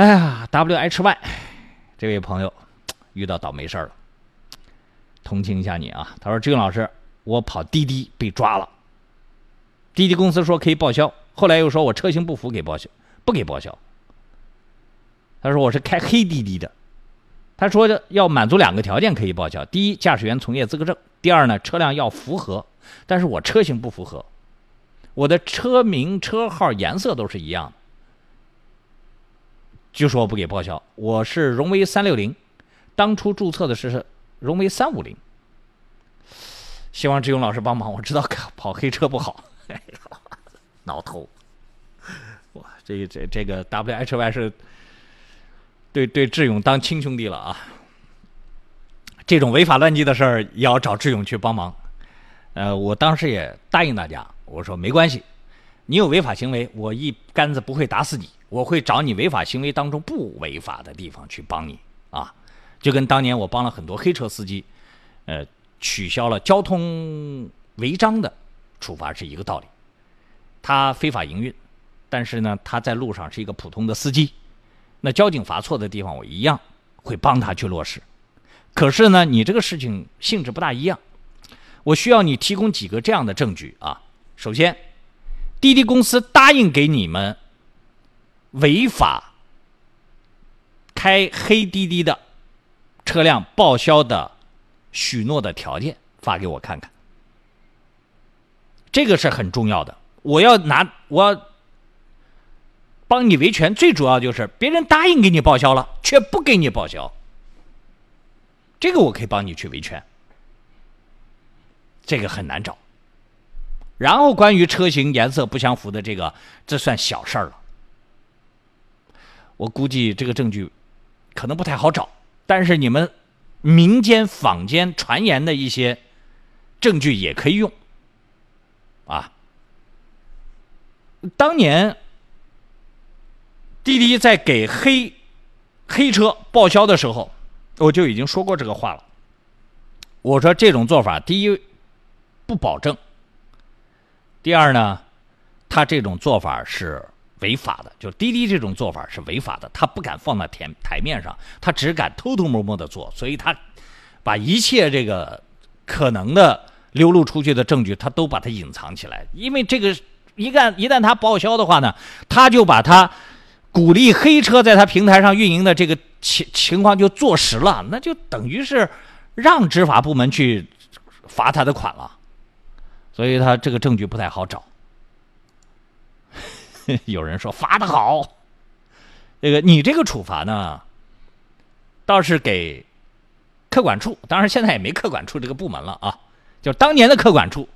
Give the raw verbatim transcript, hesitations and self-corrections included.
哎呀 W H Y 这位朋友遇到倒霉事儿了，同情一下你啊。他说：“志勇老师，我跑滴滴被抓了，滴滴公司说可以报销，后来又说我车型不符，给报销不给报销。”他说：“我是开黑滴滴的。”他说要满足两个条件可以报销，第一，驾驶员从业资格证；第二呢，车辆要符合，但是我车型不符合，我的车名、车号、颜色都是一样的。就说我不给报销，我是荣威三六零，当初注册的是荣威三五零。希望志勇老师帮忙，我知道跑黑车不好，哎、挠头。哇，这这这个 W H Y 是对对志勇当亲兄弟了啊！这种违法乱纪的事儿也要找志勇去帮忙。呃，我当时也答应大家，我说没关系，你有违法行为，我一竿子不会打死你。我会找你违法行为当中不违法的地方去帮你啊，就跟当年我帮了很多黑车司机，呃，取消了交通违章的处罚是一个道理。他非法营运，但是呢，他在路上是一个普通的司机，那交警罚错的地方我一样会帮他去落实。可是呢，你这个事情性质不大一样，我需要你提供几个这样的证据啊。首先，滴滴公司答应给你们违法开黑滴滴的车辆报销的许诺的条件发给我看看，这个是很重要的。我要拿我要帮你维权，最主要就是别人答应给你报销了却不给你报销，这个我可以帮你去维权，这个很难找。然后关于车型颜色不相符的这个，这算小事儿了，我估计这个证据可能不太好找，但是你们民间坊间传言的一些证据也可以用啊。当年滴滴在给黑黑车报销的时候，我就已经说过这个话了。我说这种做法，第一不保证，第二呢，他这种做法是违法的，就滴滴这种做法是违法的，他不敢放在台台面上，他只敢偷偷摸摸的做，所以他把一切这个可能的流露出去的证据，他都把它隐藏起来。因为这个一旦一旦他报销的话呢，他就把他鼓励黑车在他平台上运营的这个情情况就坐实了，那就等于是让执法部门去罚他的款了，所以他这个证据不太好找。有人说罚得好，这个你这个处罚呢，倒是给客管处，当然现在也没客管处这个部门了啊，就是当年的客管处